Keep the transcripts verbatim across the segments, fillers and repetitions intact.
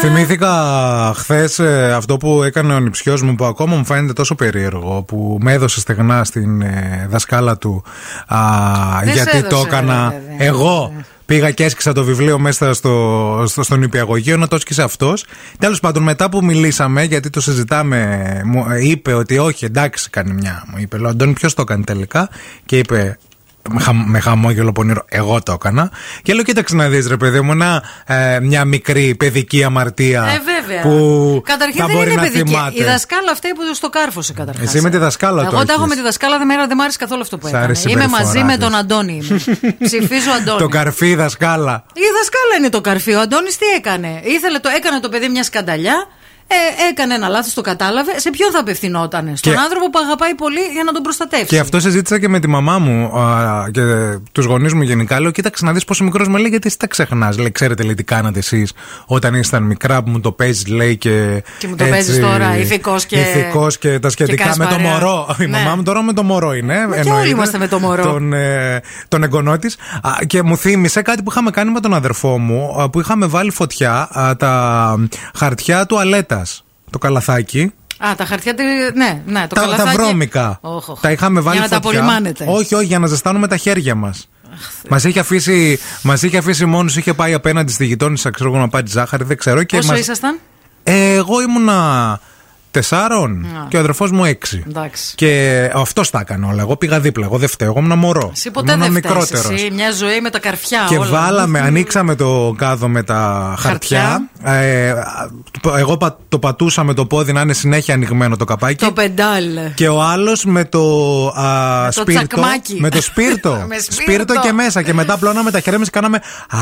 Θυμήθηκα χθες ε, αυτό που έκανε ο νηψιός μου, που ακόμα μου φαίνεται τόσο περίεργο, που με έδωσε στεγνά στην ε, δασκάλα του α, γιατί έδωσε, το έκανα βέβαια, εγώ. Βέβαια. Πήγα και έσκυσα το βιβλίο μέσα στο, στο, στον νηπιαγωγείο, να το έσκυσε αυτός. Τέλος πάντων, μετά που μιλήσαμε, γιατί το συζητάμε, μου είπε ότι όχι, εντάξει, κάνει μια. Μου είπε, λέω, Αντώνη, ποιος το έκανε τελικά? Και είπε, με χαμόγελο πονηρό, εγώ το έκανα. Και λέω, κοίταξε να δεις, ρε παιδί μου, να, ε, μια μικρή παιδική αμαρτία. Ε, βέβαια. Που καταρχήν θα δεν μπορεί είναι να παιδική. Θυμάται. Η δασκάλα αυτή που στο κάρφωσε καταρχήν. Εσύ με τη δασκάλα τώρα. Εγώ τα έχω με τη δασκάλα, δεν μ' άρεσε καθόλου αυτό που έκανε. Είμαι μαζί με τον Αντώνη. Ψηφίζω Αντώνη. Το καρφί, η δασκάλα. Η δασκάλα είναι το καρφί. Ο Αντώνης τι έκανε? Ήθελε, το έκανε το παιδί μια σκανταλιά. Ε, έκανε ένα λάθος, το κατάλαβε. Σε ποιον θα απευθυνόταν? Στον και... άνθρωπο που αγαπάει πολύ για να τον προστατεύσει. Και αυτό συζήτησα και με τη μαμά μου α, και τους γονείς μου γενικά. Λέω, κοίταξε να δεις πόσο μικρός με λέει, γιατί εσύ τα ξεχνάς. Λέει, ξέρετε, λέει, τι κάνατε εσείς όταν ήσταν μικρά, που μου το παίζεις, λέει, και. Και μου το παίζεις τώρα, ηθικός και. Ηθικός και τα σχετικά και με παρέα. Το μωρό. Ναι. Η μαμά μου τώρα με το μωρό είναι. Και όλοι είμαστε με το μωρό. Τον, ε, τον εγγονό της. Και μου θύμισε κάτι που είχαμε κάνει με τον αδερφό μου, α, που είχαμε βάλει φωτιά α, τα χαρτιά τουαλέτα. Το καλαθάκι. Α, τα χαρτιά. Ναι, ναι, το τα, καλαθάκι. Τα βρώμικα. Oh, oh, oh. Τα είχαμε βάλει φωτιά. Για να φωτιά. Τα απολυμάνετε. Όχι, όχι, για να ζεστάνουμε τα χέρια μας. Μας είχε αφήσει, μας είχε αφήσει μόνος, είχε πάει απέναντι στη γειτόνισσα, ξέρω εγώ, να πάρει ζάχαρη, δεν ξέρω. Και πόσο μας... ήσασταν? Ε, εγώ ήμουνα τεσσάρων yeah. και ο αδερφός μου έξι. Εντάξει. Και αυτός τα έκανε όλα. Εγώ πήγα δίπλα. Εγώ δεν φταίω. Εγώ ήμουν μωρό. Εσύ ποτέ ήμουν δεν φταίς. Εσύ μια ζωή με τα καρφιά. Και όλα. Βάλαμε, ανοίξαμε το κάδο με τα χαρτιά. χαρτιά. Ε, εγώ το πατούσα με το πόδι να είναι συνέχεια ανοιγμένο το καπάκι. Το πεντάλ. Και ο άλλος με το α, με σπίρτο. Το με το σπίρτο. με σπίρτο. Σπίρτο και μέσα. Και μετά πλώναμε τα χέρια μας και κάναμε. Α,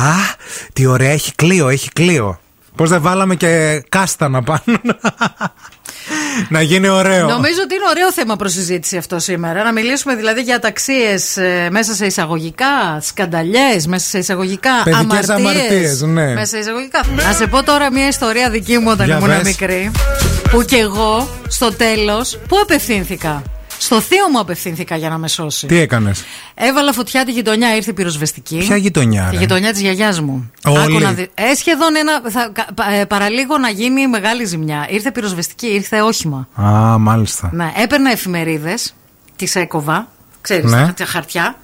τι ωραία, έχει κλείο, έχει κλείο. Πώς δεν βάλαμε και κάστανα πάνω. Να γίνει ωραίο. Νομίζω ότι είναι ωραίο θέμα προς συζήτηση αυτό σήμερα. Να μιλήσουμε δηλαδή για αταξίες ε, μέσα σε εισαγωγικά, σκανταλιές μέσα σε εισαγωγικά, αμαρτίες, αμαρτίες ναι. μέσα σε εισαγωγικά. Να σε πω τώρα μια ιστορία δική μου όταν ήμουν μικρή, που κι εγώ στο τέλος που απευθύνθηκα. Στο θείο μου απευθύνθηκα για να με σώσει. Τι έκανες? Έβαλα φωτιά τη γειτονιά, ήρθε πυροσβεστική. Ποια γειτονιά? Τη γειτονιά της γιαγιάς μου. Όλοι. Να δι... ε, σχεδόν ένα. Θα... παραλίγο να γίνει μεγάλη ζημιά. Ήρθε πυροσβεστική, ήρθε όχημα. Α, μάλιστα. Ναι, έπαιρνα εφημερίδες, τις έκοβα, ξέρεις, ναι. τα χαρτιά,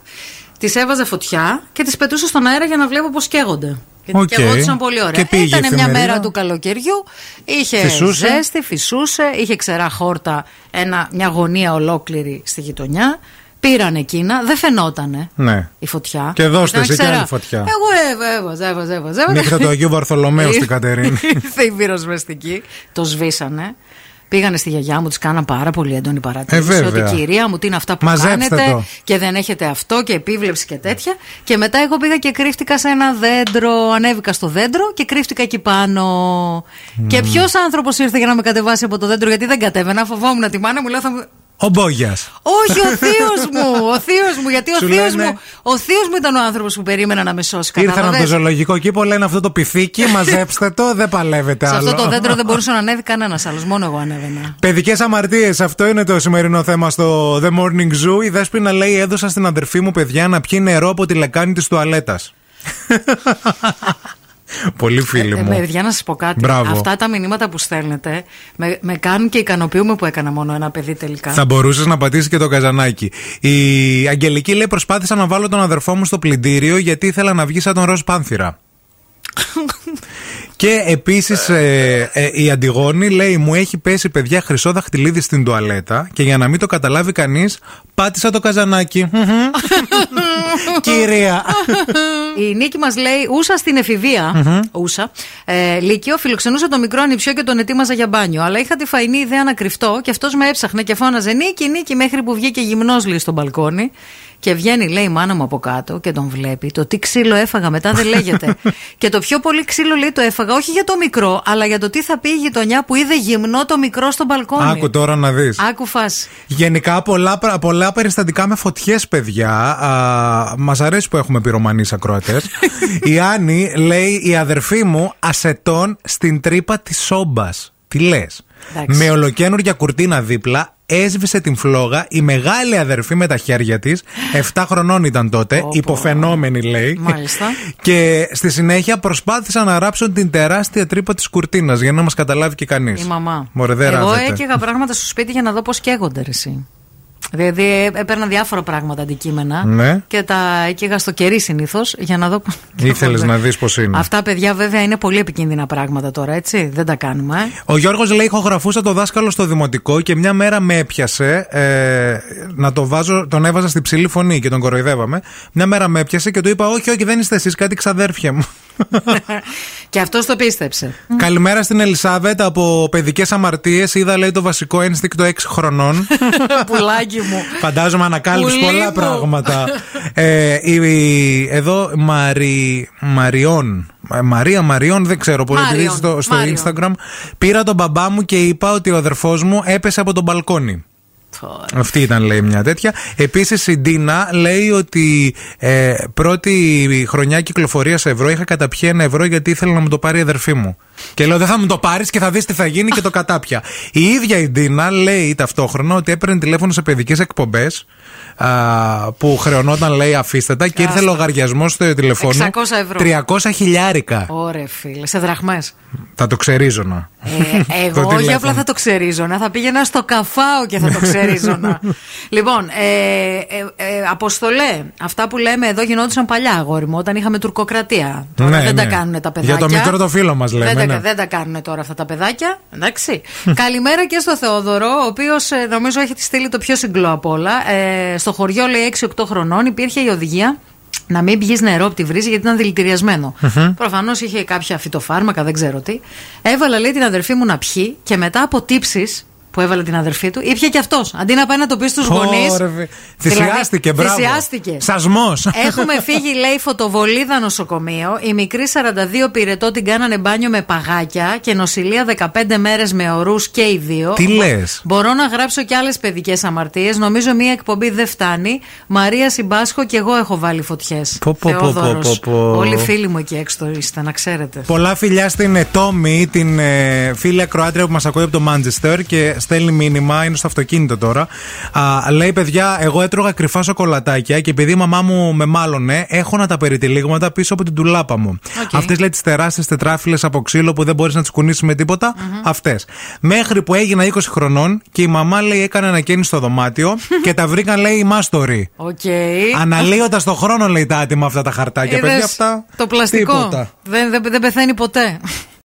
τις έβαζα φωτιά και τις πετούσα στον αέρα για να βλέπω πώς καίγονται. Okay. Και αγόντουσαν πολύ ωραία. Ήταν μια μέρα του καλοκαιριού, είχε φυσούσε. ζέστη, φυσούσε, είχε ξερά χόρτα, ένα, μια γωνία ολόκληρη στη γειτονιά. Πήραν εκείνα, δεν φαινότανε ναι. η φωτιά. Και δώστε σε άλλη φωτιά. Εγώ έβαζα, έβαζα, έβαζα. Νύχτα του Αγίου Βαρθολομαίου στην Κατερίνη. Ήρθε η πυροσβεστική, το σβήσανε. Πήγανε στη γιαγιά μου, τις κάναν πάρα πολύ έντονη παρατήρηση. Ε, ότι κυρία μου, τι είναι αυτά που μαζέψτε κάνετε το. Και δεν έχετε αυτό και επίβλεψη και τέτοια. Και μετά εγώ πήγα και κρύφτηκα σε ένα δέντρο, ανέβηκα στο δέντρο και κρύφτηκα εκεί πάνω. Mm. Και ποιος άνθρωπος ήρθε για να με κατεβάσει από το δέντρο, γιατί δεν κατέβαινα, φοβόμουν τη μάνα μου, λέω θα μου... Ο Μπόγιας. Όχι, ο θείος μου. Ο θείος μου, γιατί ο θείος μου, ο θείος μου ήταν ο άνθρωπος που περίμενα να με σώσει. Ήρθαν από το ζωολογικό κήπο, λένε αυτό το πιθίκι, μαζέψτε το, δεν παλεύετε άλλο. Σε αυτό το δέντρο δεν μπορούσε να ανέβει κανένας άλλος, μόνο εγώ ανέβαινα. Παιδικές αμαρτίες, αυτό είναι το σημερινό θέμα στο The Morning Zoo. Η Δέσποινα λέει: έδωσα στην αδερφή μου παιδιά να πιει νερό από τη λεκάνη της τουαλέτας. Πολύ φίλοι μου. Παιδιά, να σας πω κάτι. Μπράβο. Αυτά τα μηνύματα που στέλνετε με, με κάνουν και ικανοποιούμε που έκανα μόνο ένα παιδί τελικά. Θα μπορούσες να πατήσεις και το καζανάκι. Η Αγγελική λέει: προσπάθησα να βάλω τον αδερφό μου στο πλυντήριο γιατί ήθελα να βγει σαν τον ροζ πάνθυρα. Και επίσης ε, ε, η Αντιγόνη λέει: μου έχει πέσει παιδιά χρυσό δαχτυλίδι στην τουαλέτα και για να μην το καταλάβει κανείς, πάτησα το καζανάκι. Κυρία. Η Νίκη μας λέει: ούσα στην εφηβεία, ούσα, ε, Λύκειο, φιλοξενούσα το μικρό ανιψιό και τον ετοίμαζα για μπάνιο. Αλλά είχα τη φαϊνή ιδέα να κρυφτώ και αυτός με έψαχνε και φώναζε: Νίκη, Νίκη, μέχρι που βγήκε γυμνός, λέει, στον μπαλκόνι. Και βγαίνει, λέει, η μάνα μου από κάτω και τον βλέπει. Το τι ξύλο έφαγα μετά δεν λέγεται. Και το πιο πολύ ξύλο, λέει, το έφαγα όχι για το μικρό, αλλά για το τι θα πει η γειτονιά που είδε γυμνό το μικρό στον μπαλκόνι. Άκου τώρα να δεις. Άκου φάση. Γενικά πολλά, πολλά περιστατικά με φωτιές, παιδιά. Μας αρέσει που έχουμε πυρομανείς ακροατές. Η Άννη λέει: η αδερφή μου ασετών στην τρύπα της σόμπας. Τι λες? Εντάξει. Με ολοκένουργια κουρτίνα δίπλα. έσβησε την φλόγα η μεγάλη αδερφή με τα χέρια της. εφτά χρονών ήταν τότε, oh, υποφαινόμενη λέει. Μάλιστα. Και στη συνέχεια προσπάθησαν να ράψουν την τεράστια τρύπα της κουρτίνας για να μας καταλάβει και κανείς. Η μαμά. Μωρέ, δεν Εγώ ράζεται. έκαιγα πράγματα στο σπίτι για να δω πώς καίγονται, ρε εσύ. Δηλαδή έπαιρνα διάφορα πράγματα, αντικείμενα, ναι, και τα έκαιγα στο κερί συνήθως για να δω. Ήθελες να δεις πώς είναι. Αυτά, παιδιά, βέβαια είναι πολύ επικίνδυνα πράγματα τώρα, έτσι. Δεν τα κάνουμε. Ε. Ο Γιώργος λέει: ηχογραφούσα το δάσκαλο στο δημοτικό και μια μέρα με έπιασε. Ε, να το βάζω, τον έβαζα στη ψηλή φωνή και τον κοροϊδεύαμε. Μια μέρα με έπιασε και του είπα: όχι, όχι, δεν είστε εσείς, κάτι ξαδέρφια μου. Και αυτός το πίστεψε. Καλημέρα στην Ελισάβετ. Από παιδικές αμαρτίες είδα, λέει, το βασικό ένστικτο έξι χρονών. Πουλάκι μου. Φαντάζομαι ανακάλυψε πολλά μου. πράγματα. ε, η, η, εδώ Μαρι, Μαριών. Μαρία Μαριών, δεν ξέρω πολύ. Στο, στο Instagram πήρα τον μπαμπά μου και είπα ότι ο αδερφός μου έπεσε από τον μπαλκόνι. Αυτή ήταν, λέει, μια τέτοια. Επίσης η Ντίνα λέει ότι ε, πρώτη χρονιά κυκλοφορίας ευρώ είχα καταπιεί ένα ευρώ γιατί ήθελα να μου το πάρει η αδερφή μου. Και λέω: δεν θα μου το πάρεις και θα δεις τι θα γίνει, και το κατάπια. Η ίδια η Ντίνα λέει ταυτόχρονα ότι έπαιρνε τηλέφωνο σε παιδικές εκπομπές α, που χρεωνόταν, λέει, αφίστατα, και ήρθε λογαριασμός στο τηλεφώνου εξακόσια ευρώ. τριακόσια χιλιάρικα. Ωρε φίλε, σε δραχμές. Θα το ξερίζωνα. Ε, εγώ όχι απλά θα το ξερίζωνα, θα πήγαινα στο καφάο και θα το ξερίζωνα. Λοιπόν, ε, ε, ε, αποστολέ. Αυτά που λέμε εδώ γινόντουσαν παλιά, αγόρι μου, όταν είχαμε τουρκοκρατία. Ναι, δεν ναι. τα κάνουν τα παιδάκια. Για το μικρό το φίλο μας λέμε. Ναι. Δεν τα κάνουν τώρα αυτά τα παιδάκια. Εντάξει. Καλημέρα και στο Θεόδωρο, ο οποίος νομίζω έχει στείλει το πιο συγκλό απ' όλα. Ε, στο χωριό, λέει, έξι οκτώ χρονών υπήρχε η οδηγία να μην πιείς νερό από τη βρύση γιατί ήταν δηλητηριασμένο. Mm-hmm. Προφανώς είχε κάποια φυτοφάρμακα, δεν ξέρω τι. Έβαλα, λέει, την αδερφή μου να πιει και μετά από τύψεις που έβαλε την αδερφή του, ήπια και αυτός. Αντί να πάει να το πει στους γονείς. Θυσιάστηκε, μπράβο. Θυσιάστηκε. Σασμός. Έχουμε φύγει, λέει, φωτοβολίδα νοσοκομείο. Οι μικροί σαράντα δύο πυρετό την κάνανε μπάνιο με παγάκια και νοσηλεία δεκαπέντε μέρες με ορούς και οι δύο. Τι λες. Μπορώ να γράψω και άλλες παιδικές αμαρτίες. Νομίζω μία εκπομπή δεν φτάνει. Μαρία, συμπάσχω και εγώ έχω βάλει φωτιές. Θεόδωρος. Όλοι οι φίλοι μου εκεί έξω είστε, να ξέρετε. Πολλά φιλιά στην Τόμι, την ε, φίλη ακροάτρια που μας ακούει από το Μάντσεστερ και στέλνει μήνυμα, είναι στο αυτοκίνητο τώρα. Α, λέει: παιδιά, εγώ έτρωγα κρυφά σοκολατάκια και επειδή η μαμά μου με μάλωνε, έχω να τα περιτυλίγματα πίσω από την τουλάπα μου. Okay. Αυτές, λέει, τις τεράστιες τετράφυλλες από ξύλο που δεν μπορείς να τις κουνήσεις με τίποτα. Mm-hmm. Αυτές. Μέχρι που έγινα είκοσι χρονών και η μαμά, λέει, έκανε ανακαίνιση στο δωμάτιο και τα βρήκαν, λέει, οι μάστοροι. Okay. Αναλύοντας τον χρόνο, λέει, τα άτιμα αυτά τα χαρτάκια. Είδες, παιδιά, αυτά, το πλαστικό. Δεν, δεν, δεν πεθαίνει ποτέ.